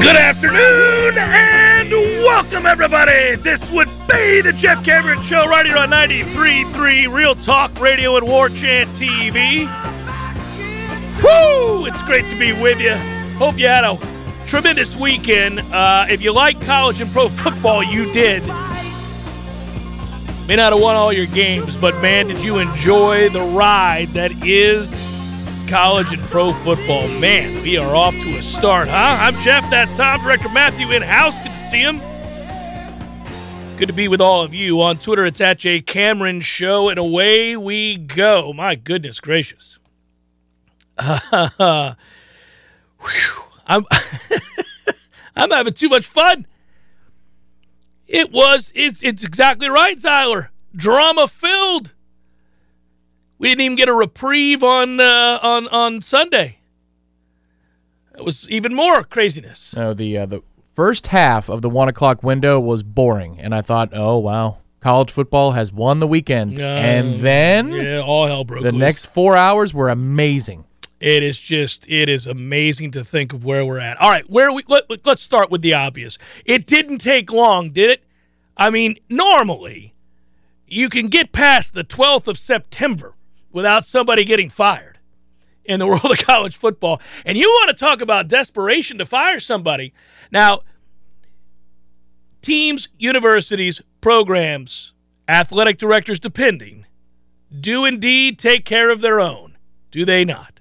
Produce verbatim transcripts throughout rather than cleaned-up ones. Good afternoon and welcome, everybody. This would be the Jeff Cameron Show right here on ninety-three point three Real Talk Radio and Warchant T V. Woo! It's great to be with you. Hope you had a tremendous weekend. Uh, if you like college and pro football, you did. May not have won all your games, but man, did you enjoy the ride that is college and pro football. Man, we are off to a start, huh? I'm Jeff, that's Tom, Director Matthew in-house. Good to see him. Good to be with all of you. On Twitter, it's at J Cameron Show, and away we go. My goodness gracious. Uh, whew, I'm, I'm having too much fun. It was, it's, it's exactly right, Zyler. Drama-filled. We didn't even get a reprieve on uh, on on Sunday. It was even more craziness. No, the uh, the first half of the one o'clock window was boring, and I thought, oh wow, college football has won the weekend. Uh, and then yeah, all hell broke loose. The next four hours were amazing. It is just, it is amazing to think of where we're at. All right, where we let, let's start with the obvious. It didn't take long, did it? I mean, normally you can get past the twelfth of September without somebody getting fired in the world of college football. And you want to talk about desperation to fire somebody. Now, teams, universities, programs, athletic directors depending, do indeed take care of their own, do they not?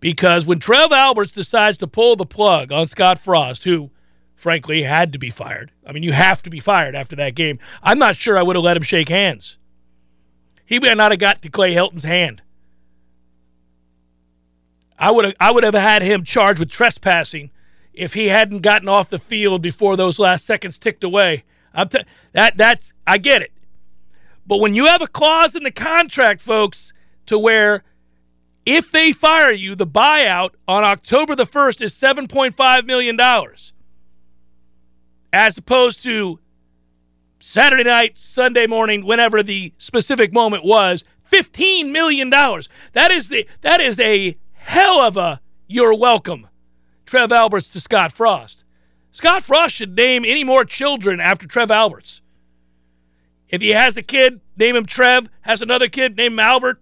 Because when Trev Alberts decides to pull the plug on Scott Frost, who, frankly, had to be fired. I mean, you have to be fired after that game. I'm not sure I would have let him shake hands. He would not have got to Clay Helton's hand. I would have, I would have had him charged with trespassing if he hadn't gotten off the field before those last seconds ticked away. I'm t- that that's I get it. But when you have a clause in the contract, folks, to where if they fire you, the buyout on October the first is seven point five million dollars, as opposed to Saturday night, Sunday morning, whenever the specific moment was, fifteen million dollars. That is the that is a hell of a you're welcome, Trev Alberts to Scott Frost. Scott Frost should name any more children after Trev Alberts. If he has a kid, name him Trev. Has another kid, name him Albert.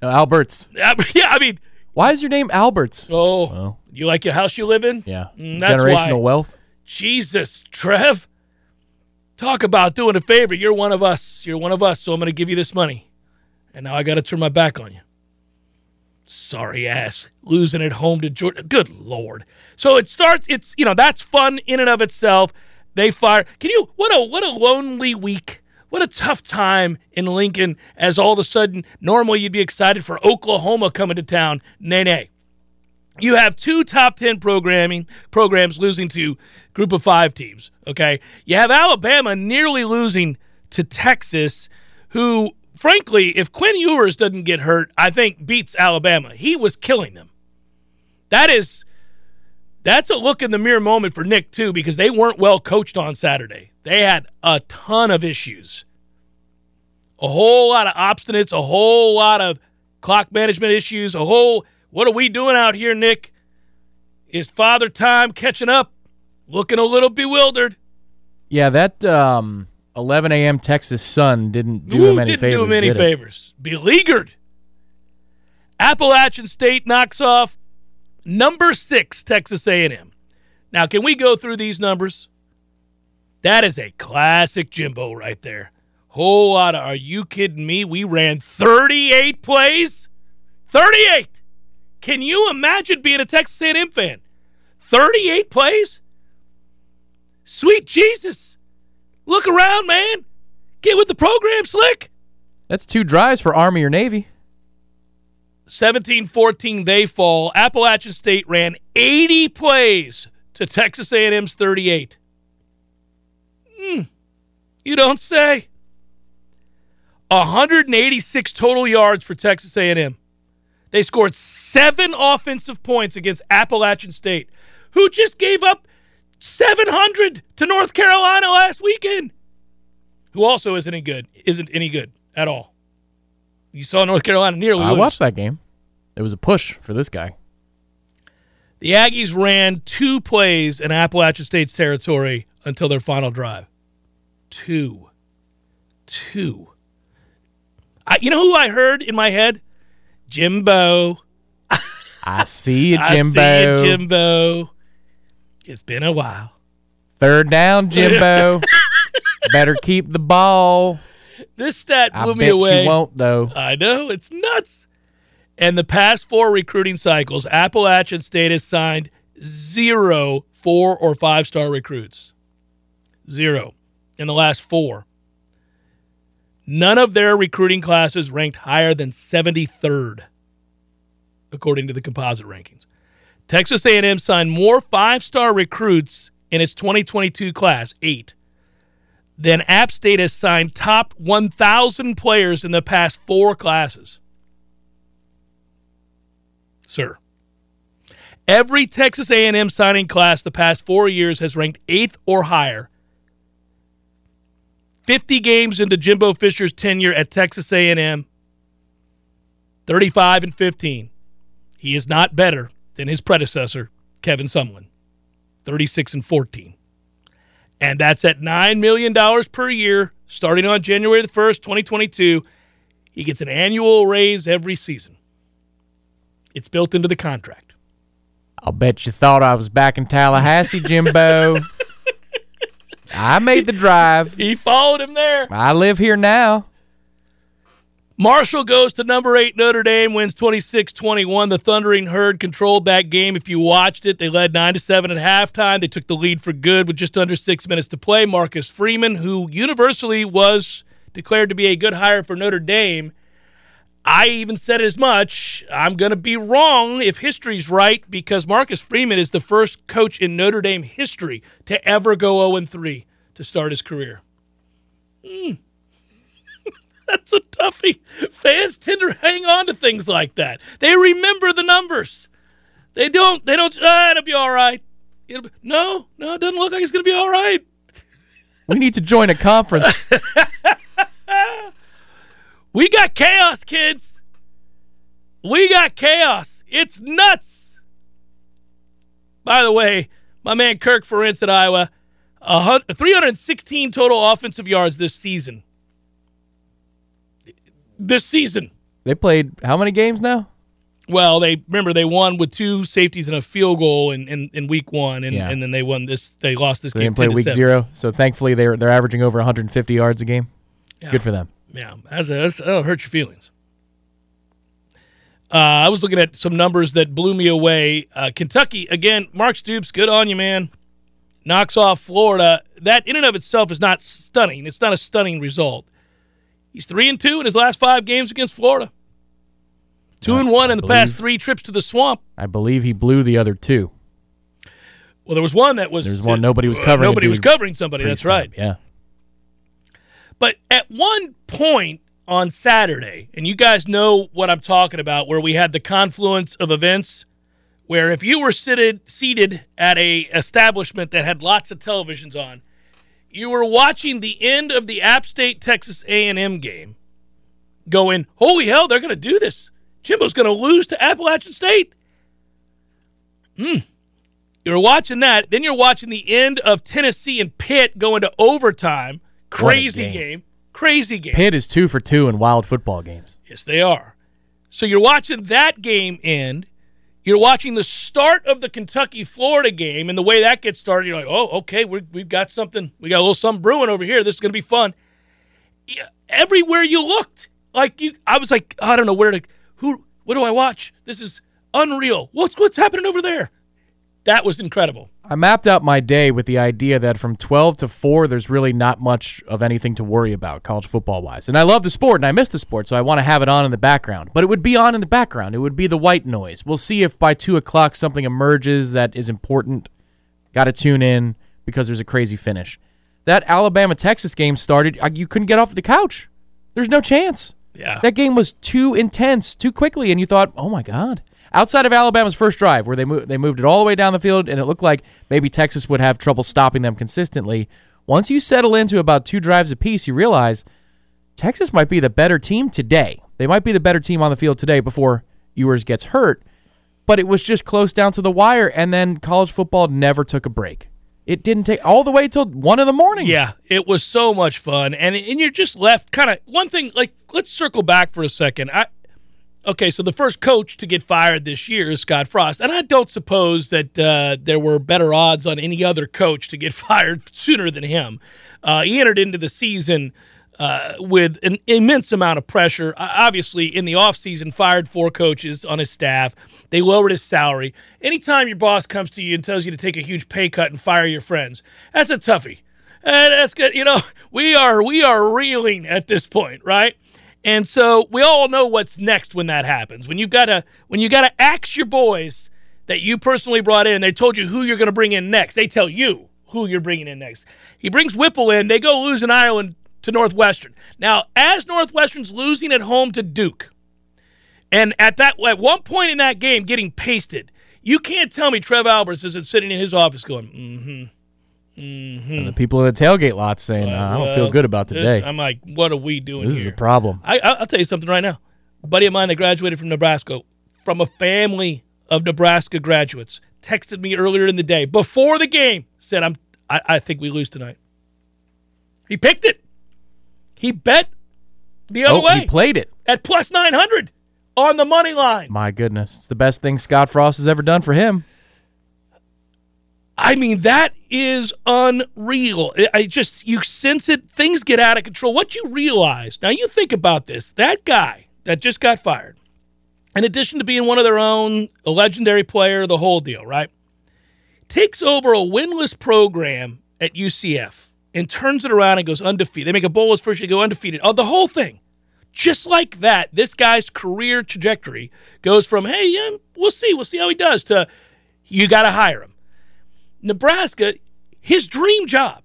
No, Alberts. Yeah, I mean. Why is your name Alberts? Oh, well, you like your house you live in? Yeah. Mm, that's generational why. Wealth. Jesus, Trev. Talk about doing a favor. You're one of us. You're one of us, so I'm going to give you this money. And now I got to turn my back on you. Sorry ass. Losing at home to Georgia. Good Lord. So it starts, it's, you know, that's fun in and of itself. They fire. Can you, what a what a lonely week. What a tough time in Lincoln as all of a sudden, normally you'd be excited for Oklahoma coming to town. Nay, nay. You have two top ten programming programs losing to group of five teams, okay? You have Alabama nearly losing to Texas, who, frankly, if Quinn Ewers doesn't get hurt, I think beats Alabama. He was killing them. That is, that's a look in the mirror moment for Nick, too, because they weren't well coached on Saturday. They had a ton of issues, a whole lot of obstinates, a whole lot of clock management issues, a whole what are we doing out here, Nick? Is Father Time catching up? Looking a little bewildered. Yeah, that um, eleven a.m. Texas sun didn't do Ooh, him any didn't favors. Didn't do him any did favors. It? Beleaguered. Appalachian State knocks off number six Texas A and M. Now, can we go through these numbers? That is a classic Jimbo right there. Whole lot of, are you kidding me? We ran thirty-eight plays. thirty-eight. Can you imagine being a Texas A and M fan? thirty-eight plays? Sweet Jesus. Look around, man. Get with the program, Slick. That's two drives for Army or Navy. seventeen fourteen, they fall. Appalachian State ran eighty plays to Texas A and M's thirty-eight. Mm, you don't say. one hundred eighty-six total yards for Texas A and M. They scored seven offensive points against Appalachian State, who just gave up seven hundred to North Carolina last weekend, who also isn't any good, isn't any good at all. You saw North Carolina nearly I lose. Watched that game. It was a push for this guy. The Aggies ran two plays in Appalachian State's territory until their final drive. Two. Two. I, you know who I heard in my head? Jimbo. I see you, Jimbo. I see you, Jimbo. It's been a while. Third down, Jimbo. Better keep the ball. This stat blew me away. I bet you won't, though. I know. It's nuts. In the past four recruiting cycles, Appalachian State has signed zero four- or five-star recruits. Zero in the last four. None of their recruiting classes ranked higher than seventy-third, according to the composite rankings. Texas A and M signed more five-star recruits in its twenty twenty-two class, eight, than App State has signed top one thousand players in the past four classes. Sir. Every Texas A and M signing class the past four years has ranked eighth or higher. fifty games into Jimbo Fisher's tenure at Texas A and M, thirty-five and fifteen. He is not better than his predecessor, Kevin Sumlin, thirty-six and fourteen. And that's at nine million dollars per year, starting on January the first, twenty twenty-two. He gets an annual raise every season. It's built into the contract. I'll bet you thought I was back in Tallahassee, Jimbo. I made the drive. He followed him there. I live here now. Marshall goes to number eight Notre Dame, wins twenty-six twenty-one. The Thundering Herd controlled that game. If you watched it, they led nine to seven at halftime. They took the lead for good with just under six minutes to play. Marcus Freeman, who universally was declared to be a good hire for Notre Dame, I even said as much. I'm going to be wrong if history's right, because Marcus Freeman is the first coach in Notre Dame history to ever go oh and three to start his career. Mm. That's a toughie. Fans tend to hang on to things like that. They remember the numbers. They don't. They don't. Ah, it'll be all right. It'll be, no, no, it doesn't look like it's going to be all right. We need to join a conference. We got chaos, kids. We got chaos. It's nuts. By the way, my man Kirk Ferentz at Iowa, three hundred sixteen total offensive yards this season. This season. They played how many games now? Well, they remember they won with two safeties and a field goal in, in, in week one, and, yeah. and then they won this. They lost this so game. They didn't play week zero, so thankfully they're they're averaging over one hundred fifty yards a game. Yeah. Good for them. Yeah, that's, that's, that'll hurt your feelings. Uh, I was looking at some numbers that blew me away. Uh, Kentucky, again, Mark Stoops, good on you, man. Knocks off Florida. That in and of itself is not stunning. It's not a stunning result. He's three and two in his last five games against Florida. two and one in the past three trips to the swamp. I believe he blew the other two. Well, there was one that was... There was one nobody was covering. Uh, nobody was covering somebody, that's right. Yeah. But at one point on Saturday, and you guys know what I'm talking about, where we had the confluence of events, where if you were seated, seated at a establishment that had lots of televisions on, you were watching the end of the App State-Texas A and M game going, holy hell, they're going to do this. Jimbo's going to lose to Appalachian State. Mm. You're watching that. Then you're watching the end of Tennessee and Pitt going to overtime. Crazy game. game. Crazy game. Pitt is two for two in wild football games. Yes, they are. So you're watching that game end. You're watching the start of the Kentucky-Florida game, and the way that gets started, you're like, oh, okay, we're, we've got something. We got a little something brewing over here. This is going to be fun. Yeah, everywhere you looked, like you, I was like, I don't know where to, who, what do I watch? This is unreal. What's what's happening over there? That was incredible. I mapped out my day with the idea that from twelve to four, there's really not much of anything to worry about college football-wise. And I love the sport, and I miss the sport, so I want to have it on in the background. But it would be on in the background. It would be the white noise. We'll see if by two o'clock something emerges that is important. Got to tune in because there's a crazy finish. That Alabama-Texas game started. You couldn't get off the couch. There's no chance. Yeah. That game was too intense, too quickly, and you thought, oh, my God. Outside of Alabama's first drive, where they moved, they moved it all the way down the field, and it looked like maybe Texas would have trouble stopping them consistently. Once you settle into about two drives apiece, you realize Texas might be the better team today. They might be the better team on the field today before Ewers gets hurt. but it was just close down to the wire, and then college football never took a break. It didn't take all the way till one in the morning. Yeah, it was so much fun, and and you're just left kind of one thing. Like, let's circle back for a second. I okay, so the first coach to get fired this year is Scott Frost, and I don't suppose that uh, there were better odds on any other coach to get fired sooner than him. Uh, he entered into the season uh, with an immense amount of pressure. Uh, obviously, in the offseason, fired four coaches on his staff. They lowered his salary. Anytime your boss comes to you and tells you to take a huge pay cut and fire your friends, that's a toughie. And that's good. You know, we are we are reeling at this point, right? And so we all know what's next when that happens. When you've got to when you got to axe your boys that you personally brought in, and they told you who you're going to bring in next. They tell you who you're bringing in next. He brings Whipple in. They go lose in Iowa to Northwestern. Now, as Northwestern's losing at home to Duke, and at that at one point in that game getting pasted, you can't tell me Trev Alberts isn't sitting in his office going, mm-hmm. Mm-hmm. And the people in the tailgate lot saying, well, I don't well, feel good about today. I'm like, what are we doing this here? This is a problem. I, I'll tell you something right now. A buddy of mine that graduated from Nebraska, from a family of Nebraska graduates, texted me earlier in the day, before the game, said, I'm, I, I think we lose tonight. He picked it. He bet the other oh, way. He played it. At plus nine hundred on the money line. My goodness. It's the best thing Scott Frost has ever done for him. I mean, that is unreal. I just, you sense it. Things get out of control. What you realize, now you think about this, that guy that just got fired, in addition to being one of their own, a legendary player, the whole deal, right, takes over a winless program at U C F and turns it around and goes undefeated. They make a bowl his first year, go undefeated. Oh, the whole thing. Just like that, this guy's career trajectory goes from, hey, yeah, we'll see, we'll see how he does, to you got to hire him. Nebraska, his dream job.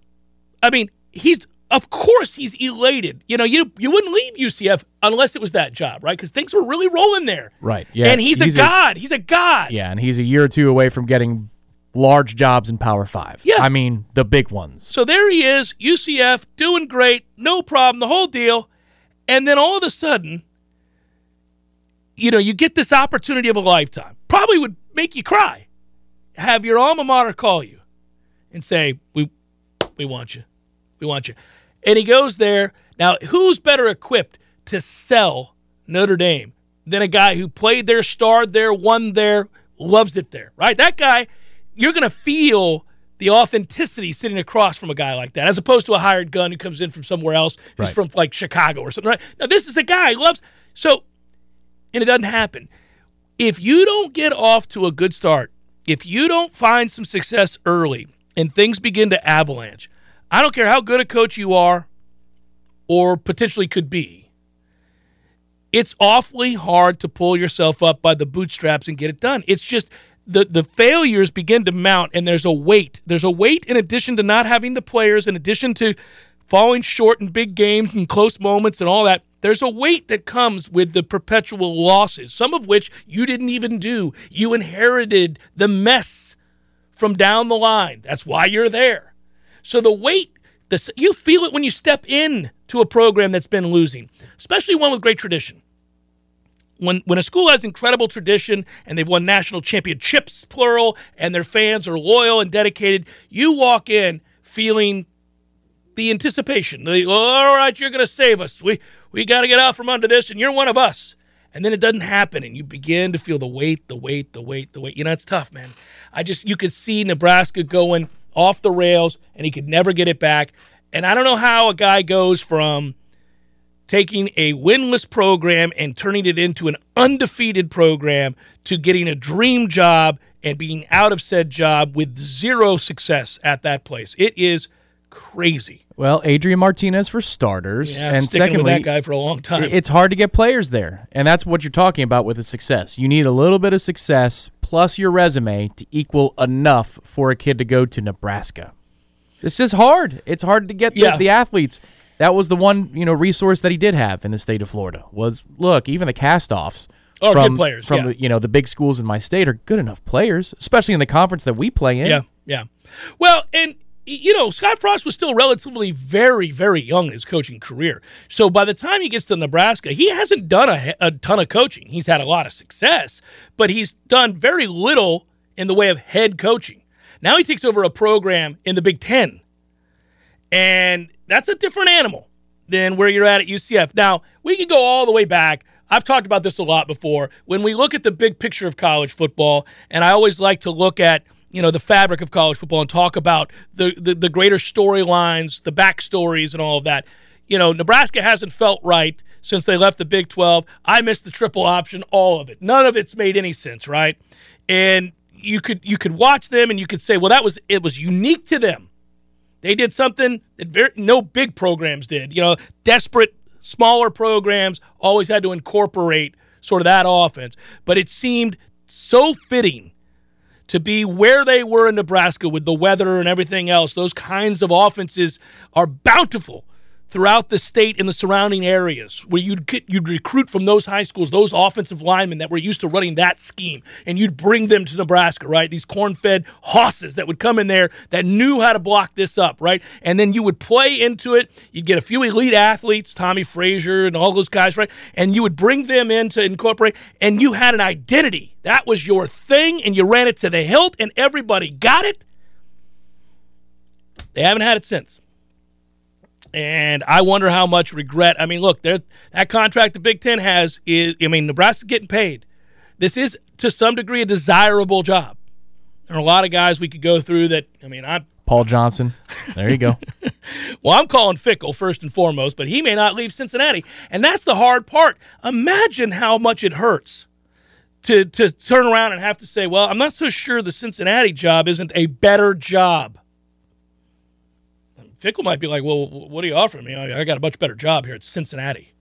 I mean, he's of course he's elated. You know, you you wouldn't leave U C F unless it was that job, right? Because things were really rolling there. Right. Yeah. And he's, he's a god. A, he's a god. Yeah, and he's a year or two away from getting large jobs in Power Five. Yeah. I mean, the big ones. So there he is, U C F, doing great, no problem, the whole deal. And then all of a sudden, you know, you get this opportunity of a lifetime. Probably would make you cry. Have your alma mater call you and say, we we want you. We want you. And he goes there. Now, who's better equipped to sell Notre Dame than a guy who played there, starred there, won there, loves it there, right? That guy, you're going to feel the authenticity sitting across from a guy like that, as opposed to a hired gun who comes in from somewhere else, who's right. from like Chicago or something, right? Now, this is a guy who loves. So, and it doesn't happen. If you don't get off to a good start, if you don't find some success early and things begin to avalanche, I don't care how good a coach you are or potentially could be, it's awfully hard to pull yourself up by the bootstraps and get it done. It's just the, the failures begin to mount, and there's a weight. There's a weight in addition to not having the players, in addition to falling short in big games and close moments and all that. There's a weight that comes with the perpetual losses, some of which you didn't even do. You inherited the mess from down the line. That's why you're there. So the weight, the, you feel it when you step in to a program that's been losing, especially one with great tradition. When when a school has incredible tradition and they've won national championships, plural, and their fans are loyal and dedicated, you walk in feeling the anticipation. The, all right, you're going to save us. We we got to get out from under this, and you're one of us. And then it doesn't happen, and you begin to feel the weight, the weight, the weight, the weight. You know, it's tough, man. I just you could see Nebraska going off the rails, and he could never get it back. And I don't know how a guy goes from taking a winless program and turning it into an undefeated program to getting a dream job and being out of said job with zero success at that place. It is crazy. Well, Adrian Martinez for starters, yeah, and secondly, with that guy for a long time. It's hard to get players there, and that's what you're talking about with a success. You need a little bit of success plus your resume to equal enough for a kid to go to Nebraska. It's just hard. It's hard to get the, yeah. the athletes. That was the one, you know, resource that he did have in the state of Florida was look, even the castoffs oh, from good players from yeah. the, you know the big schools in my state are good enough players, especially in the conference that we play in. Yeah, yeah. Well, and you know, Scott Frost was still relatively very, very young in his coaching career. So by the time he gets to Nebraska, he hasn't done a, a ton of coaching. He's had a lot of success, but he's done very little in the way of head coaching. Now he takes over a program in the Big Ten, and that's a different animal than where you're at at U C F. Now, we can go all the way back. I've talked about this a lot before. When we look at the big picture of college football, and I always like to look at, you know, the fabric of college football and talk about the, the, the greater storylines, the backstories and all of that. You know, Nebraska hasn't felt right since they left the Big twelve. I missed the triple option, all of it. None of it's made any sense, right? And you could you could watch them and you could say, well, that was it was unique to them. They did something that very, no big programs did. You know, desperate, smaller programs always had to incorporate sort of that offense. But it seemed so fitting to be where they were in Nebraska with the weather and everything else. Those kinds of offenses are bountiful throughout the state and the surrounding areas, where you'd get, you'd recruit from those high schools, those offensive linemen that were used to running that scheme, and you'd bring them to Nebraska, right? These corn-fed hosses that would come in there that knew how to block this up, right? And then you would play into it. You'd get a few elite athletes, Tommy Frazier and all those guys, right? And you would bring them in to incorporate, and you had an identity. That was your thing, and you ran it to the hilt, and everybody got it. They haven't had it since. And I wonder how much regret. I mean, look, that contract the Big Ten has is, I mean, Nebraska's getting paid. This is, to some degree, a desirable job. There are a lot of guys we could go through that, I mean, I'm. Paul Johnson. There you go. Well, I'm calling Fickle first and foremost, but he may not leave Cincinnati. And that's the hard part. Imagine how much it hurts to to turn around and have to say, well, I'm not so sure the Cincinnati job isn't a better job. Fickle might be like, well, what are you offering me? I got a much better job here at Cincinnati.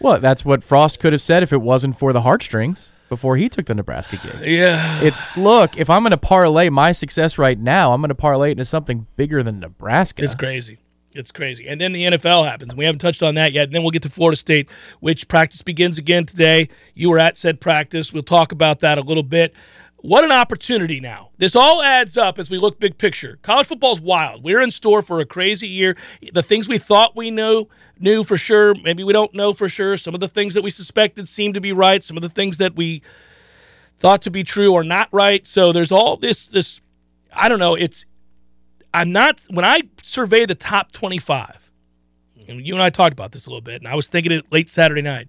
Well, that's what Frost could have said if it wasn't for the heartstrings before he took the Nebraska gig. Yeah. It's, look, if I'm going to parlay my success right now, I'm going to parlay it into something bigger than Nebraska. It's crazy. It's crazy. And then the N F L happens. We haven't touched on that yet. And then we'll get to Florida State, which practice begins again today. You were at said practice. We'll talk about that a little bit. What an opportunity now. This all adds up as we look big picture. College football's wild. We're in store for a crazy year. The things we thought we knew, knew for sure, maybe we don't know for sure. Some of the things that we suspected seem to be right. Some of the things that we thought to be true are not right. So there's all this, this I don't know, it's, I'm not, when I survey the top twenty-five, and you and I talked about this a little bit, and I was thinking it late Saturday night.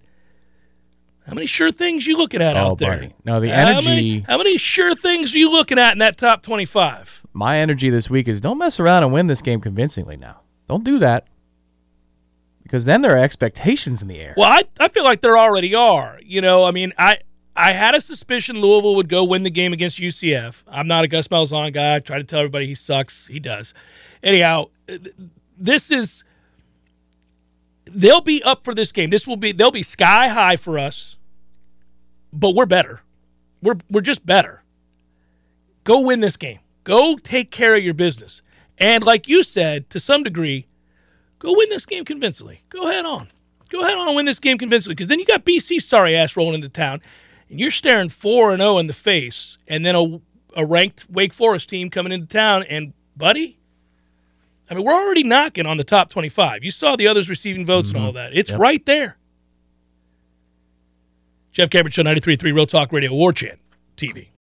How many sure things are you looking at oh, out there? Buddy. No, the energy. How many, how many sure things are you looking at in that top twenty-five? My energy this week is don't mess around and win this game convincingly now. Don't do that. Because then there are expectations in the air. Well, I, I feel like there already are. You know, I mean, I I had a suspicion Louisville would go win the game against U C F. I'm not a Gus Malzahn guy. I try to tell everybody he sucks. He does. Anyhow, this is... They'll be up for this game. This will be they'll be sky high for us, but we're better. We're we're just better. Go win this game. Go take care of your business. And like you said, to some degree, go win this game convincingly. Go head on. Go head on and win this game convincingly, because then you got B C's sorry ass rolling into town, and you're staring four and oh in the face, and then a, a ranked Wake Forest team coming into town, and buddy, I mean, we're already knocking on the top twenty-five. You saw the others receiving votes mm-hmm. and all that. It's yep. right there. Jeff Cameron Show, ninety-three point three Real Talk Radio, Warchant T V.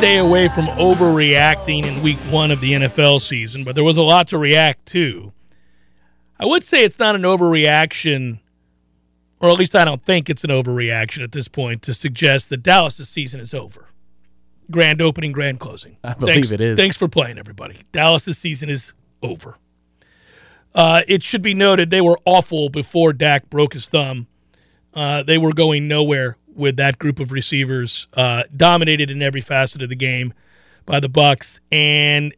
stay away from overreacting in week one of the N F L season, but there was a lot to react to. I would say it's not an overreaction, or at least I don't think it's an overreaction at this point, to suggest that Dallas' season is over. Grand opening, grand closing. I believe thanks, it is. Thanks for playing, everybody. Dallas' season is over. Uh, it should be noted they were awful before Dak broke his thumb. Uh, they were going nowhere with that group of receivers, uh, dominated in every facet of the game by the Bucs. And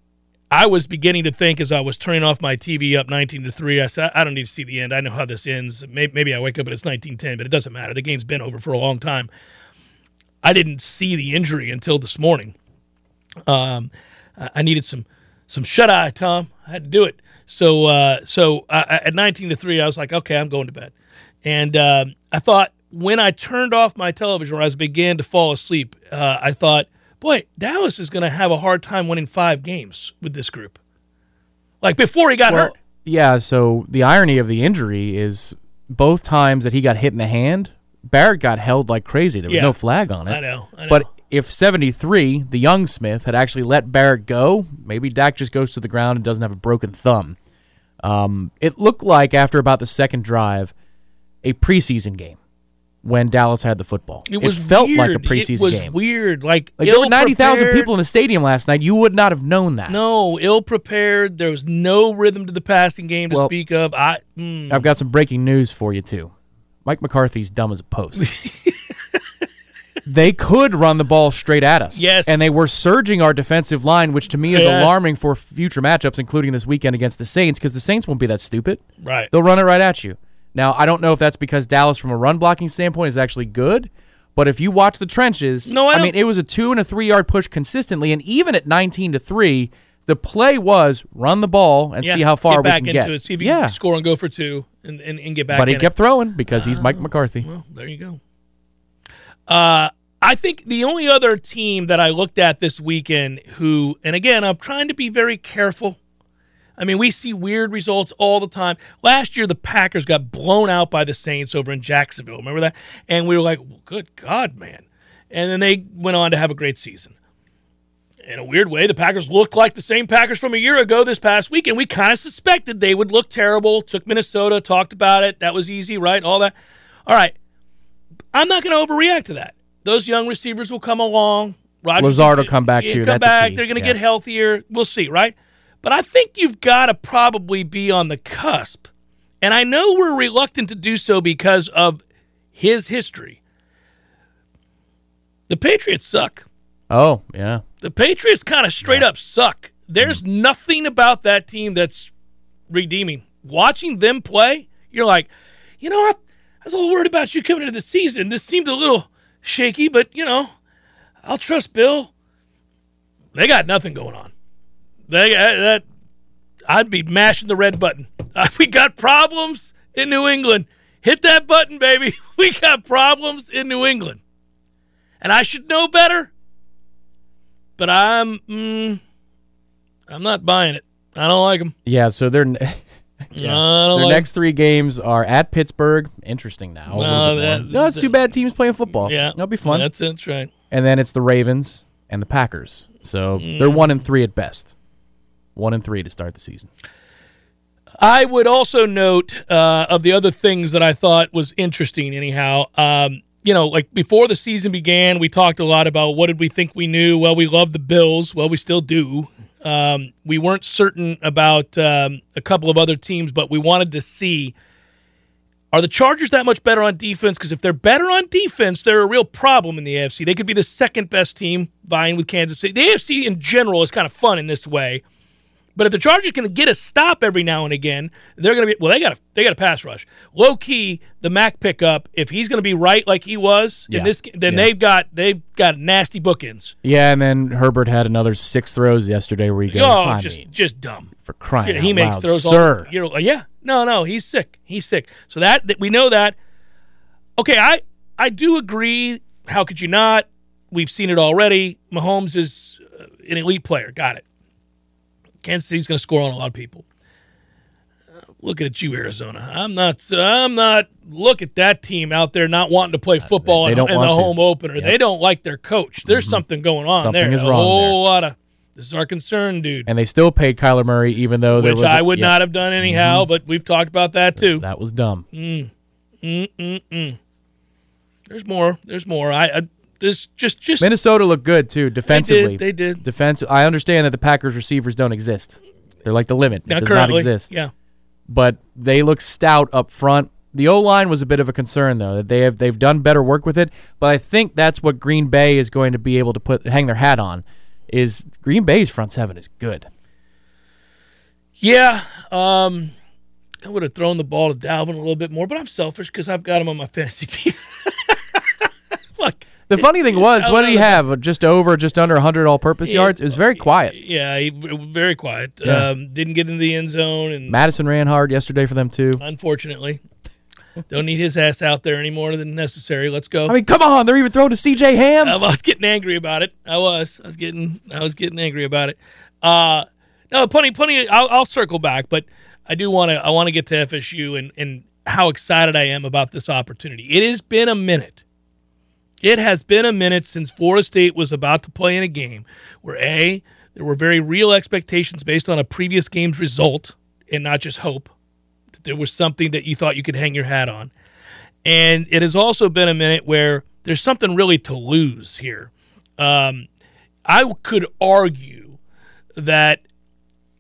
I was beginning to think as I was turning off my T V up nineteen to three, I said, I don't need to see the end. I know how this ends. Maybe, maybe I wake up and it's nineteen ten, but it doesn't matter. The game's been over for a long time. I didn't see the injury until this morning. Um, I needed some some shut-eye, Tom. I had to do it. So uh, so I, at nineteen to three, I was like, okay, I'm going to bed. And uh, I thought when I turned off my television or I began to fall asleep, uh, I thought, boy, Dallas is going to have a hard time winning five games with this group. Like before he got well, hurt. Yeah, so the irony of the injury is both times that he got hit in the hand, Barrett got held like crazy. There was yeah, no flag on it. I know, I know. But if seventy-three, the young Smith, had actually let Barrett go, maybe Dak just goes to the ground and doesn't have a broken thumb. Um, it looked like after about the second drive, a preseason game when Dallas had the football. It, was it felt weird. like a preseason game. It was game. weird. Like, like there were ninety thousand people in the stadium last night. You would not have known that. No, ill-prepared. There was no rhythm to the passing game to well, speak of. I, mm. I've got some breaking news for you, too. Mike McCarthy's dumb as a post. They could run the ball straight at us. Yes. And they were surging our defensive line, which to me is yes. alarming for future matchups, including this weekend against the Saints, because the Saints won't be that stupid. Right. They'll run it right at you. Now, I don't know if that's because Dallas, from a run-blocking standpoint, is actually good, but if you watch the trenches, no, I, I mean, it was a two- and a three-yard push consistently, and even at nineteen to three, the play was run the ball and yeah, see how far we can get. Get back into it, see if you yeah. can score and go for two and, and, and get back But he in kept it. throwing because he's uh, Mike McCarthy. Well, there you go. Uh, I think the only other team that I looked at this weekend who, and again, I'm trying to be very careful. I mean, we see weird results all the time. Last year, the Packers got blown out by the Saints over in Jacksonville. Remember that? And we were like, well, good God, man. And then they went on to have a great season. In a weird way, the Packers looked like the same Packers from a year ago this past weekend. We kind of suspected they would look terrible. Took Minnesota, talked about it. That was easy, right? All that. All right. I'm not going to overreact to that. Those young receivers will come along. Rogers, Lazard will come back, too. Come back. They're going to yeah. get healthier. We'll see, right? But I think you've got to probably be on the cusp. And I know we're reluctant to do so because of his history. The Patriots suck. Oh, yeah. The Patriots kind of straight yeah. up suck. There's mm. nothing about that team that's redeeming. Watching them play, you're like, you know, I, I was a little worried about you coming into the season. This seemed a little shaky, but, you know, I'll trust Bill. They got nothing going on. They, that I'd be mashing the red button. Uh, we got problems in New England. Hit that button, baby. We got problems in New England. And I should know better, but I'm mm, I'm not buying it. I don't like them. Yeah, so they're yeah. their like next three games are at Pittsburgh. Interesting now. No, that, no it's that, too bad teams playing football. Yeah, that'll be fun. That's it, that's right. And then it's the Ravens and the Packers. So mm. they're one and three at best. One and three to start the season. I would also note uh, of the other things that I thought was interesting anyhow, um, you know, like before the season began, we talked a lot about what did we think we knew? Well, we loved the Bills. Well, we still do. Um, we weren't certain about um, a couple of other teams, but we wanted to see, are the Chargers that much better on defense? Because if they're better on defense, they're a real problem in the A F C. They could be the second best team vying with Kansas City. The A F C in general is kind of fun in this way. But if the Chargers can get a stop every now and again, they're going to be – well, they got a, they got a pass rush. Low-key, the Mac pickup, if he's going to be right like he was, yeah. in this, then yeah. they've got they've got nasty bookends. Yeah, and then Herbert had another six throws yesterday where he goes, oh, just, mean, just dumb. For crying yeah, he out makes loud, throws sir. All, you're, yeah, no, no, he's sick. He's sick. So that, that we know that. Okay, I, I do agree. How could you not? We've seen it already. Mahomes is an elite player. Got it. Kansas City's going to score on a lot of people. Uh, Looking at you, Arizona. I'm not. I'm not. Look at that team out there not wanting to play football in the home opener. Yep. They don't like their coach. There's mm-hmm. something going on something there. Something is wrong. A whole there. lot of. This is our concern, dude. And they still paid Kyler Murray, even though there Which was I would a, yeah. not have done anyhow. Mm-hmm. But we've talked about that too. That was dumb. Mm. Mm. Mm. Mm. There's more. There's more. I. I This just, just Minnesota looked good, too, defensively. They did. They did. Defense, I understand that the Packers receivers don't exist. They're like the limit. It not does currently. not exist. Yeah. But they look stout up front. The O-line was a bit of a concern, though. That they have, they've done better work with it. But I think that's what Green Bay is going to be able to put hang their hat on, is Green Bay's front seven is good. Yeah. Um, I would have thrown the ball to Dalvin a little bit more, but I'm selfish because I've got him on my fantasy team. Like, the funny thing was, what did he have? Just over, just under one hundred all-purpose yeah, yards? It was very quiet. Yeah, he, very quiet. Yeah. Um, didn't get into the end zone. And Madison ran hard yesterday for them, too. Unfortunately. Don't need his ass out there any more than necessary. Let's go. I mean, come on. They're even throwing to C J Ham. I was getting angry about it. I was. I was getting I was getting angry about it. Uh, no, plenty, plenty. I'll, I'll circle back, but I do want to I want to get to F S U and, and how excited I am about this opportunity. It has been a minute. It has been a minute since Florida State was about to play in a game where, A, there were very real expectations based on a previous game's result and not just hope, that there was something that you thought you could hang your hat on. And it has also been a minute where there's something really to lose here. Um, I could argue that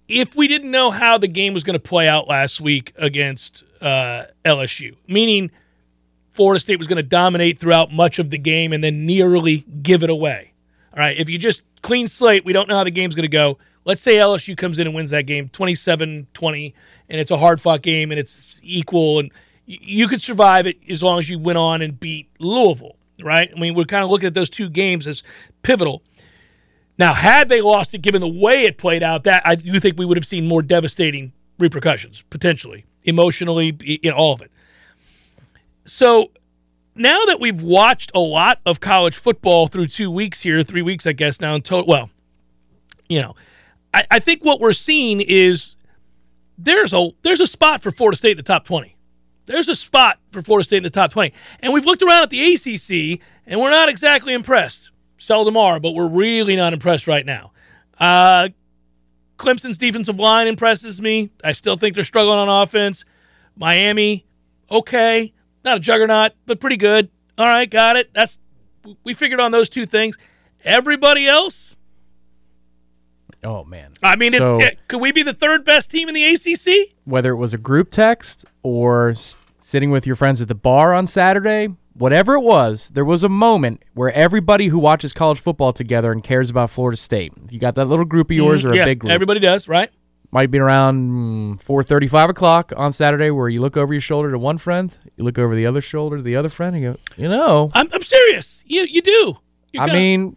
if we didn't know how the game was going to play out last week against uh, L S U, meaning – Florida State was going to dominate throughout much of the game and then nearly give it away. All right, if you just clean slate, we don't know how the game's going to go. Let's say L S U comes in and wins that game twenty-seven twenty, and it's a hard-fought game and it's equal, and you could survive it as long as you went on and beat Louisville, right? I mean, we're kind of looking at those two games as pivotal. Now, had they lost it, given the way it played out, that I do think we would have seen more devastating repercussions, potentially, emotionally, in all of it. So now that we've watched a lot of college football through two weeks here, three weeks, I guess, now in total, well, you know, I, I think what we're seeing is there's a there's a spot for Florida State in the top twenty. There's a spot for Florida State in the top twenty. And we've looked around at the A C C, and we're not exactly impressed. Seldom are, but we're really not impressed right now. Uh, Clemson's defensive line impresses me. I still think they're struggling on offense. Miami, okay. Not a juggernaut, but pretty good. All right, got it. That's we figured on those two things. Everybody else? Oh, man. I mean, so, it's, it, could we be the third best team in the A C C? Whether it was a group text or sitting with your friends at the bar on Saturday, whatever it was, there was a moment where everybody who watches college football together and cares about Florida State, you got that little group of yours mm-hmm. or yeah, a big group. Everybody does, right? Might be around four thirty, five o'clock on Saturday where you look over your shoulder to one friend, you look over the other shoulder to the other friend, and you go, you know. I'm, I'm serious. You you do. You're I gonna, mean,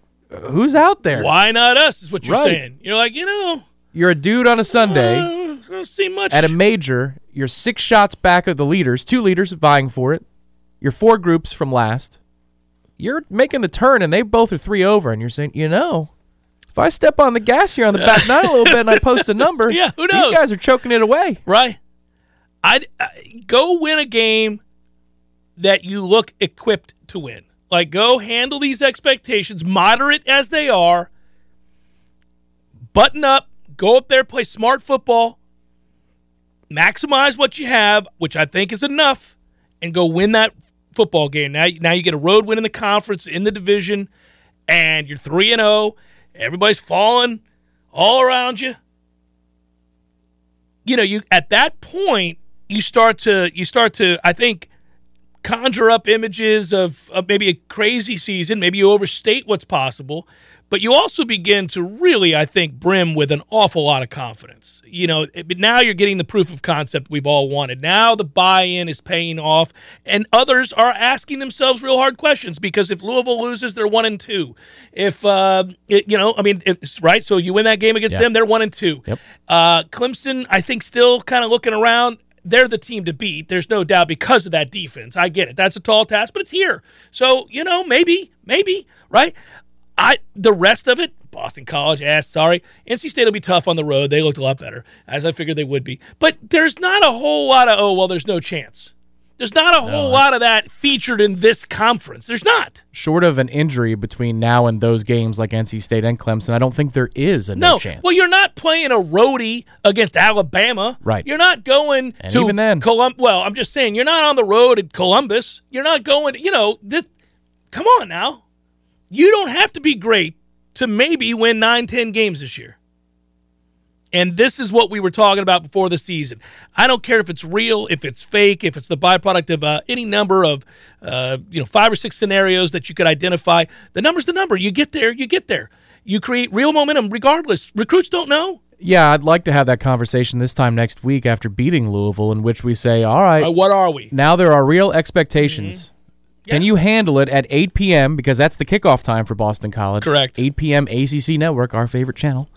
who's out there? Why not us is what you're right. saying. You're like, you know. You're a dude on a Sunday. Uh, I don't see much. At a major, you're six shots back of the leaders, two leaders vying for it. You're four groups from last. You're making the turn, and they both are three over, and you're saying, you know. If I step on the gas here on the back nine a little bit and I post a number, yeah, who knows? These guys are choking it away. Right. I'd, I go win a game that you look equipped to win. Like, go handle these expectations, moderate as they are, button up, go up there, play smart football, maximize what you have, which I think is enough, and go win that football game. Now, now you get a road win in the conference, in the division, and you're three and oh. Everybody's falling all around you. You know, you at that point you start to you start to I think conjure up images of, of maybe a crazy season. Maybe you overstate what's possible, but you also begin to really I think brim with an awful lot of confidence. You know, but now you're getting the proof of concept we've all wanted. Now the buy-in is paying off, and others are asking themselves real hard questions because if Louisville loses, they're one and two. If uh, it, you know, I mean, it's right. So you win that game against yeah. them, they're one and two. Yep. Uh, Clemson, I think, still kind of looking around. They're the team to beat. There's no doubt because of that defense. I get it. That's a tall task, but it's here. So you know, maybe, maybe, right. I the rest of it, Boston College, ass, sorry. N C State will be tough on the road. They looked a lot better, as I figured they would be. But there's not a whole lot of, oh, well, there's no chance. There's not a whole no. lot of that featured in this conference. There's not. Short of an injury between now and those games like N C State and Clemson, I don't think there is a no, no chance. Well, you're not playing a roadie against Alabama. Right. You're not going and to even then. Colum- well, I'm just saying, you're not on the road at Columbus. You're not going to, you know, this, come on now. You don't have to be great to maybe win nine, ten games this year. And this is what we were talking about before the season. I don't care if it's real, if it's fake, if it's the byproduct of uh, any number of, uh, you know, five or six scenarios that you could identify. The number's the number. You get there, you get there. You create real momentum regardless. Recruits don't know. Yeah, I'd like to have that conversation this time next week after beating Louisville, in which we say, all right. Uh, what are we? Now there are real expectations. Mm-hmm. Yeah. Can you handle it at eight p.m., because that's the kickoff time for Boston College. Correct. eight p.m. A C C Network, our favorite channel.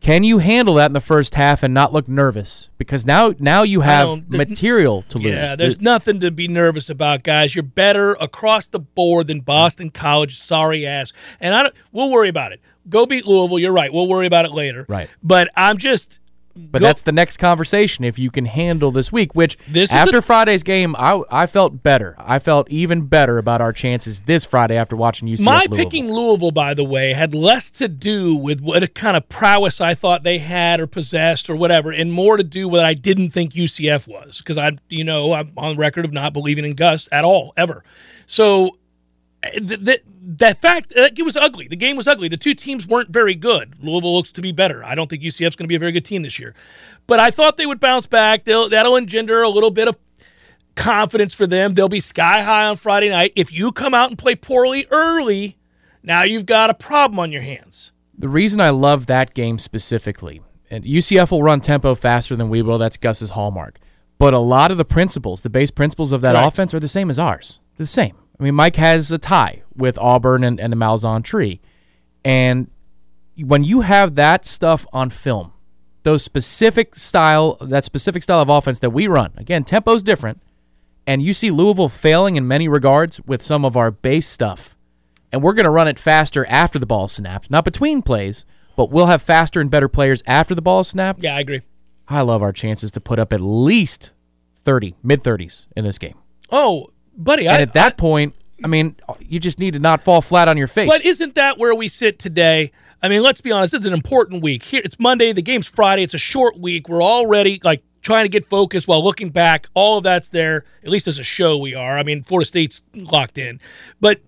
Can you handle that in the first half and not look nervous? Because now now you have material to lose. Yeah, there's nothing to be nervous about, guys. You're better across the board than Boston College, sorry ass. And I don't, we'll worry about it. Go beat Louisville. You're right. We'll worry about it later. Right. But I'm just... But go. That's the next conversation, if you can handle this week, which this after a- Friday's game, I I felt better. I felt even better about our chances this Friday after watching U C F My Louisville. Picking Louisville, by the way, had less to do with what kind of prowess I thought they had or possessed or whatever, and more to do with what I didn't think U C F was, because I, you know, I'm on record of not believing in Gus at all, ever. So that that fact that it was ugly. The game was ugly. The two teams weren't very good. Louisville looks to be better. I don't think U C F's going to be a very good team this year, but I thought they would bounce back. They'll, that'll engender a little bit of confidence for them. They'll be sky high on Friday night. If you come out and play poorly early, now you've got a problem on your hands. The reason I love that game specifically, and U C F will run tempo faster than we will. That's Gus's hallmark. But a lot of the principles, the base principles of that Correct. offense, are the same as ours. They're the same. I mean, Mike has a tie with Auburn and, and the Malzahn tree. And when you have that stuff on film, those specific style, that specific style of offense that we run, again, tempo's different, and you see Louisville failing in many regards with some of our base stuff. And we're going to run it faster after the ball snapped, not between plays, but we'll have faster and better players after the ball snapped. Yeah, I agree. I love our chances to put up at least thirty, mid-thirties in this game. Oh, buddy, and I, at that I, point, I mean, you just need to not fall flat on your face. But isn't that where we sit today? I mean, let's be honest. It's an important week. Here, it's Monday. The game's Friday. It's a short week. We're already like trying to get focused while looking back. All of that's there. At least as a show, we are. I mean, Florida State's locked in, but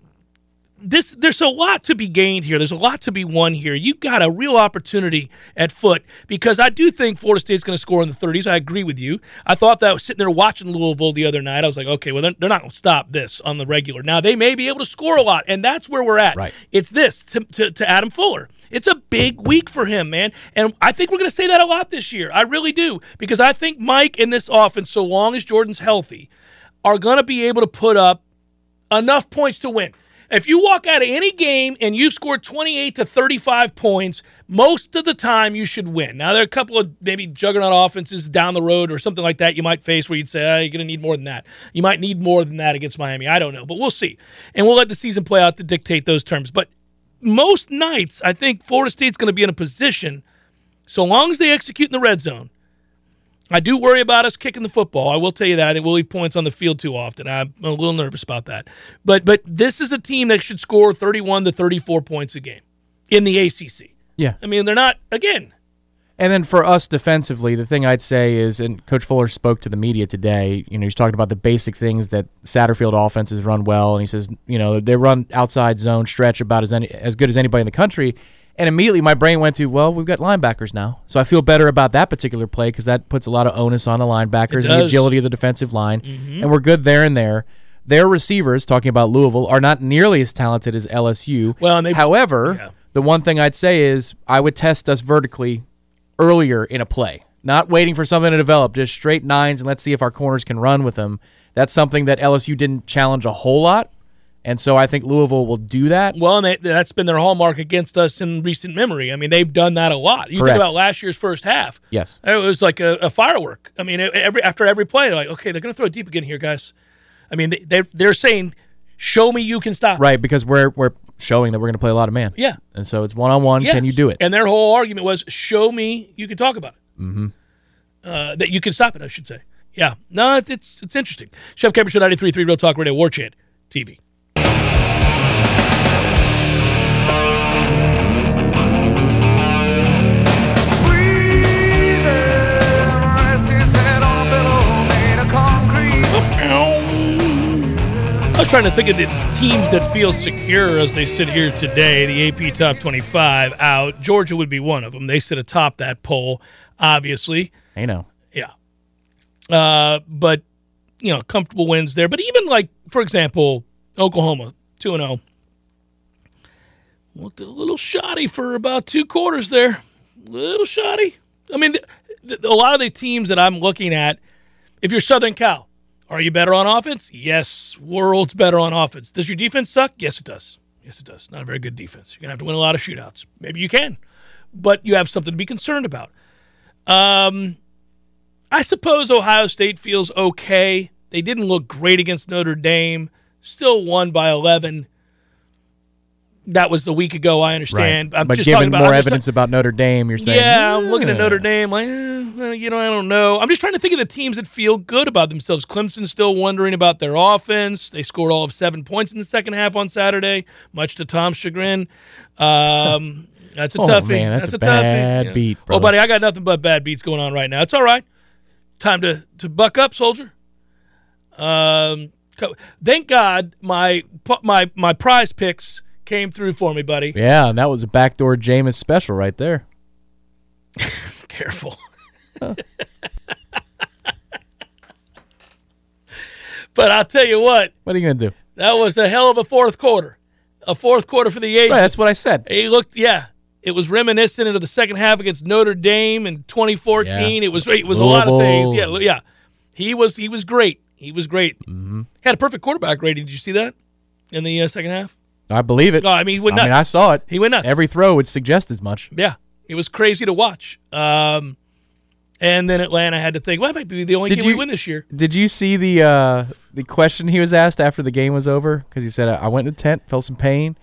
this there's a lot to be gained here. There's a lot to be won here. You've got a real opportunity at foot, because I do think Florida State's going to score in the thirties. I agree with you. I thought that I was sitting there watching Louisville the other night. I was like, okay, well, they're not going to stop this on the regular. Now, they may be able to score a lot, and that's where we're at. Right. It's this, to, to, to Adam Fuller. It's a big week for him, man. And I think we're going to say that a lot this year. I really do, because I think Mike and this offense, so long as Jordan's healthy, are going to be able to put up enough points to win. If you walk out of any game and you score twenty-eight to thirty-five points, most of the time you should win. Now, there are a couple of maybe juggernaut offenses down the road or something like that you might face where you'd say, oh, you're going to need more than that. You might need more than that against Miami. I don't know, but we'll see. And we'll let the season play out to dictate those terms. But most nights, I think Florida State's going to be in a position, so long as they execute in the red zone. I do worry about us kicking the football. I will tell you that. I think we'll leave points on the field too often. I'm a little nervous about that. But but this is a team that should score thirty-one to thirty-four points a game in the A C C. Yeah. I mean, they're not, again. And then for us defensively, the thing I'd say is, and Coach Fuller spoke to the media today, you know, he's talking about the basic things that Satterfield offenses run well, and he says, you know, they run outside zone stretch about as any, as good as anybody in the country. And immediately my brain went to, well, we've got linebackers now. So I feel better about that particular play, because that puts a lot of onus on the linebackers and the agility of the defensive line. Mm-hmm. And we're good there and there. Their receivers, talking about Louisville, are not nearly as talented as L S U. Well, and they, However, yeah. the one thing I'd say is I would test us vertically earlier in a play, not waiting for something to develop, just straight nines and let's see if our corners can run with them. That's something that L S U didn't challenge a whole lot. And so I think Louisville will do that. Well, and they, that's been their hallmark against us in recent memory. I mean, they've done that a lot. You Correct. think about last year's first half. Yes. It was like a, a firework. I mean, every after every play, they're like, okay, they're going to throw it deep again here, guys. I mean, they, they're, they're saying, show me you can stop. Right, because we're we're showing that we're going to play a lot of man. Yeah. And so it's one-on-one. Yes. Can you do it? And their whole argument was, show me you can talk about it. Mm-hmm. Uh, that you can stop it, I should say. Yeah. No, it's it's interesting. Jeff Cameron, ninety-three point three Real Talk Radio, Warchant T V. I was trying to think of the teams that feel secure as they sit here today. The A P Top twenty-five out. Georgia would be one of them. They sit atop that poll, obviously. I know. Yeah. Uh, but, you know, comfortable wins there. But even, like, for example, Oklahoma, two and oh. Looked a little shoddy for about two quarters there. A little shoddy. I mean, th- th- a lot of the teams that I'm looking at, if you're Southern Cal, are you better on offense? Yes, world's better on offense. Does your defense suck? Yes, it does. Yes, it does. Not a very good defense. You're going to have to win a lot of shootouts. Maybe you can, but you have something to be concerned about. Um, I suppose Ohio State feels okay. They didn't look great against Notre Dame. Still won by eleven. That was the week ago, I understand. Right. I'm but just given talking about, more I'm evidence ta- about Notre Dame, you're saying. Yeah, I'm looking at Notre Dame like, eh, you know, I don't know. I'm just trying to think of the teams that feel good about themselves. Clemson's still wondering about their offense. They scored all of seven points in the second half on Saturday, much to Tom's chagrin. Um, that's a oh, toughie. Man, that's, that's a, a bad toughie. beat, yeah. Oh, buddy, I got nothing but bad beats going on right now. It's all right. Time to, to buck up, soldier. Um, thank God my my my prize picks came through for me, buddy. Yeah, and that was a backdoor Jameis special right there. Careful. Huh. But I'll tell you what. What are you going to do? That was a hell of a fourth quarter. A fourth quarter for the ages. Right, that's what I said. He looked, yeah. It was reminiscent of the second half against Notre Dame in twenty fourteen. Yeah. It was it was Louisville. A lot of things. Yeah, yeah. He was he was great. He was great. Mm-hmm. Had a perfect quarterback rating. Did you see that in the uh, second half? I believe it. Oh, I mean, he went nuts. I mean, I saw it. He went nuts. Every throw would suggest as much. Yeah. It was crazy to watch. Um, and then Atlanta had to think, well, that might be the only did game you, we win this year. Did you see the uh, the question he was asked after the game was over? Because he said, I went in the tent, felt some pain.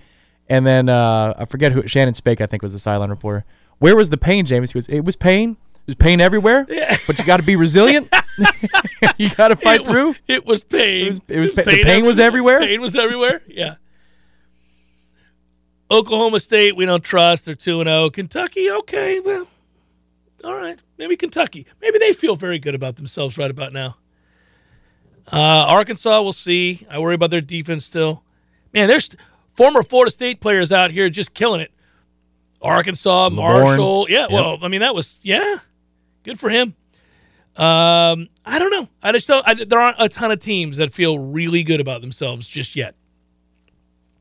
And then uh, I forget who, Shannon Spake, I think, was the sideline reporter. Where was the pain, James? He goes, it was pain. There's pain everywhere, yeah. But you got to be resilient. You got to fight it through. Was, it was pain. It was, it was, it was pain. The pain was everywhere. Pain was everywhere, yeah. Oklahoma State, we don't trust. They're two and oh. Kentucky, okay, well, all right. Maybe Kentucky. Maybe they feel very good about themselves right about now. Uh, Arkansas, we'll see. I worry about their defense still. Man, there's st- former Florida State players out here just killing it. Arkansas, Marshall. Yeah, well, yep. I mean, that was, yeah, good for him. Um, I don't know. I just don't, I, there aren't a ton of teams that feel really good about themselves just yet.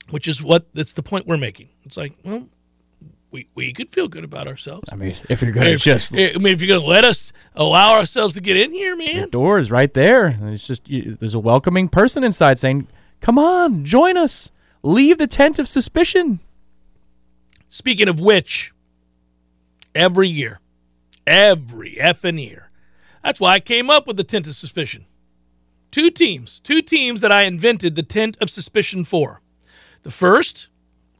Which is what that's the point we're making. It's like, well, we we could feel good about ourselves. I mean, if you're gonna if, just, I mean, if you're gonna let us allow ourselves to get in here, man, the door is right there, and it's just you, there's a welcoming person inside saying, "Come on, join us. Leave the tent of suspicion." Speaking of which, every year, every effing year, that's why I came up with the tent of suspicion. Two teams, two teams that I invented the tent of suspicion for. The first,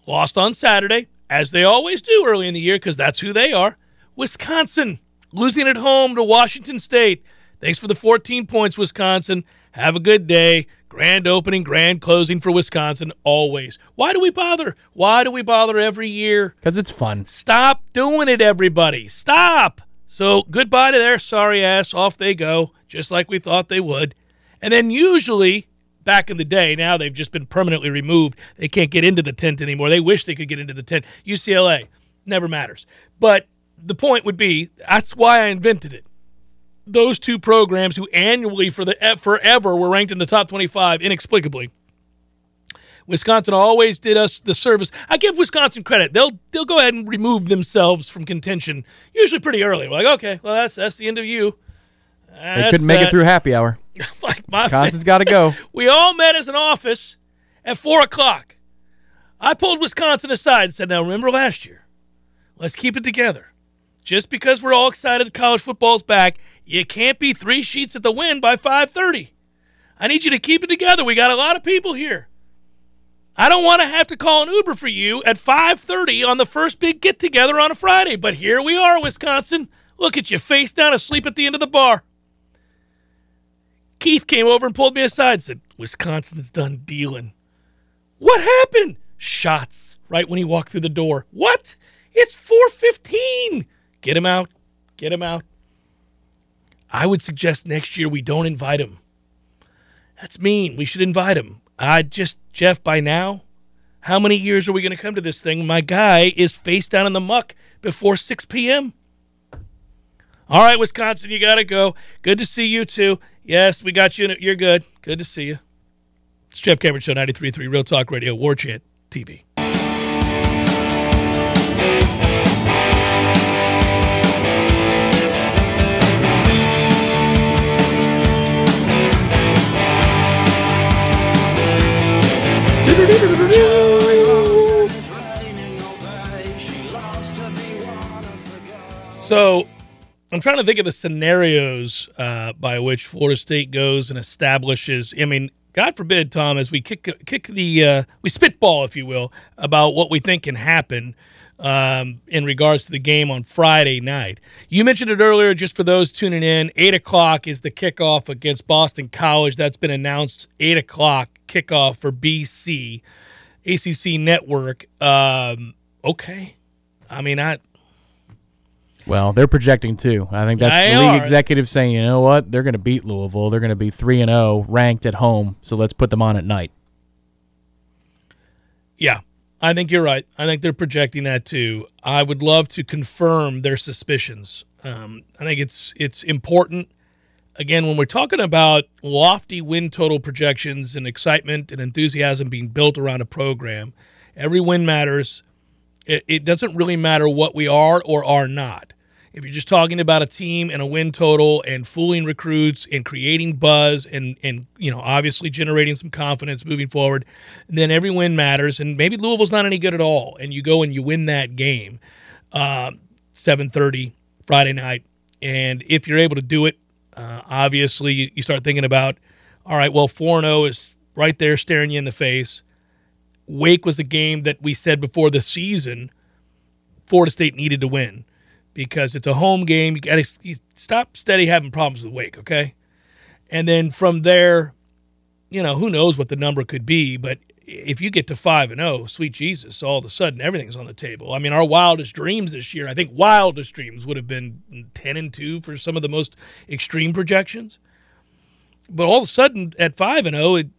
lost on Saturday, as they always do early in the year because that's who they are. Wisconsin, losing at home to Washington State. Thanks for the fourteen points, Wisconsin. Have a good day. Grand opening, grand closing for Wisconsin, always. Why do we bother? Why do we bother every year? Because it's fun. Stop doing it, everybody. Stop. So goodbye to their sorry ass. Off they go, just like we thought they would. And then usually... back in the day, now they've just been permanently removed. They can't get into the tent anymore. They wish they could get into the tent. U C L A, never matters. But the point would be, that's why I invented it. Those two programs who annually for the forever were ranked in the top twenty-five inexplicably. Wisconsin always did us the service. I give Wisconsin credit. They'll they'll go ahead and remove themselves from contention, usually pretty early. We're like, okay, well, that's that's the end of you. That's they couldn't make that. it through happy hour. Like my Wisconsin's got to go. We all met as an office at four o'clock. I pulled Wisconsin aside and said, now remember last year, let's keep it together. Just because we're all excited college football's back, you can't be three sheets at the wind by five thirty. I need you to keep it together. We got a lot of people here. I don't want to have to call an Uber for you at five thirty on the first big get-together on a Friday. But here we are, Wisconsin. Look at you, face down, asleep at the end of the bar. Keith came over and pulled me aside and said, Wisconsin's done dealing. What happened? Shots right when he walked through the door. What? It's four fifteen. Get him out. Get him out. I would suggest next year we don't invite him. That's mean. We should invite him. I just, Jeff, by now, how many years are we going to come to this thing? My guy is face down in the muck before six p.m. All right, Wisconsin, you got to go. Good to see you, too. Yes, we got you. In it. You're good. Good to see you. It's Jeff Cameron Show, ninety-three point three Real Talk Radio, Warchant T V. So I'm trying to think of the scenarios uh, by which Florida State goes and establishes. I mean, God forbid, Tom, as we kick kick the uh, we spitball, if you will, about what we think can happen um, in regards to the game on Friday night. You mentioned it earlier. Just for those tuning in, eight o'clock is the kickoff against Boston College. That's been announced. Eight o'clock kickoff for B C, A C C Network. Um, okay, I mean, I. Well, they're projecting, too. I think that's they the league are. Executive saying, you know what, they're going to beat Louisville. They're going to be three and oh ranked at home, so let's put them on at night. Yeah, I think you're right. I think they're projecting that, too. I would love to confirm their suspicions. Um, I think it's it's important. Again, when we're talking about lofty win total projections and excitement and enthusiasm being built around a program, every win matters. It, it doesn't really matter what we are or are not. If you're just talking about a team and a win total and fooling recruits and creating buzz and, and you know, obviously generating some confidence moving forward, then every win matters. And maybe Louisville's not any good at all, and you go and you win that game, uh, seven thirty Friday night. And if you're able to do it, uh, obviously you, you start thinking about, all right, well, four and oh is right there staring you in the face. Wake was a game that we said before the season Florida State needed to win because it's a home game. You got to stop steady having problems with Wake, okay? And then from there, you know, who knows what the number could be, but if you get to five and oh, sweet Jesus, all of a sudden everything's on the table. I mean, our wildest dreams this year, I think wildest dreams would have been ten and two for some of the most extreme projections. But all of a sudden at five and oh, it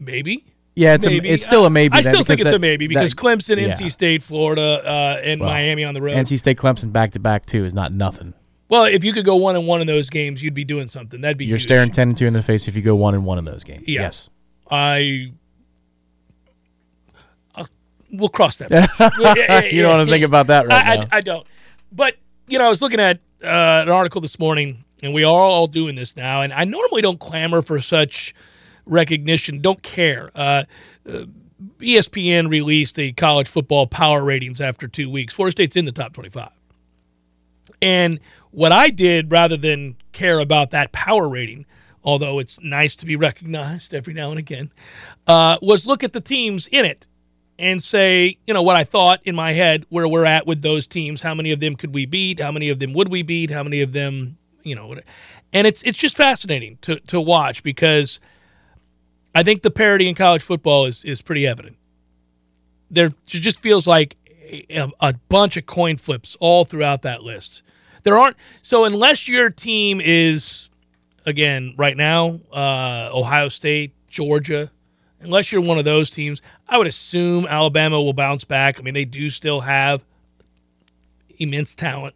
maybe – Yeah, it's, a, it's still a maybe. I, I still think it's that, a maybe because that, Clemson, yeah. N C State, Florida, uh, and well, Miami on the road. N C State, Clemson back-to-back, too, is not nothing. Well, if you could go one and one in those games, you'd be doing something. That'd be You're huge. Staring ten and two in the face if you go one and one in those games. Yeah. Yes. I... I'll, we'll cross that bridge. You don't want to think about that right I, now. I, I don't. But, you know, I was looking at uh, an article this morning, and we are all doing this now, and I normally don't clamor for such... recognition, don't care. Uh, uh, E S P N released the college football power ratings after two weeks. Florida State's in the top twenty-five. And what I did, rather than care about that power rating, although it's nice to be recognized every now and again, uh, was look at the teams in it and say, you know, what I thought in my head, where we're at with those teams, how many of them could we beat, how many of them would we beat, how many of them, you know. And it's it's just fascinating to to watch because – I think the parity in college football is, is pretty evident. There it just feels like a, a bunch of coin flips all throughout that list. There aren't so unless your team is again right now uh, Ohio State, Georgia. Unless you're one of those teams, I would assume Alabama will bounce back. I mean, they do still have immense talent.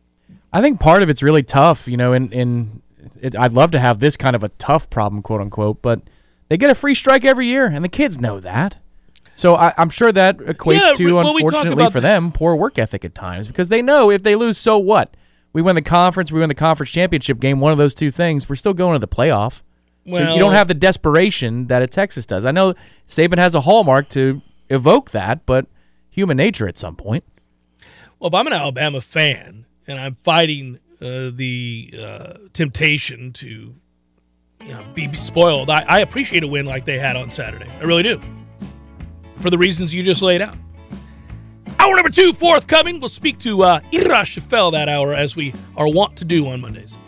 I think part of it's really tough, you know. In in it, I'd love to have this kind of a tough problem, quote unquote, but. They get a free strike every year, and the kids know that. So I, I'm sure that equates yeah, to, well, unfortunately for them, poor work ethic at times because they know if they lose, so what? We win the conference, we win the conference championship game, one of those two things, we're still going to the playoff. Well, so you don't have the desperation that a Texas does. I know Saban has a hallmark to evoke that, but human nature at some point. Well, if I'm an Alabama fan and I'm fighting uh, the uh, temptation to – you know, be spoiled. I, I appreciate a win like they had on Saturday. I really do. for the reasons you just laid out. Hour number two forthcoming. We'll speak to uh, Ira Shafel that hour, as we are wont to do on Mondays.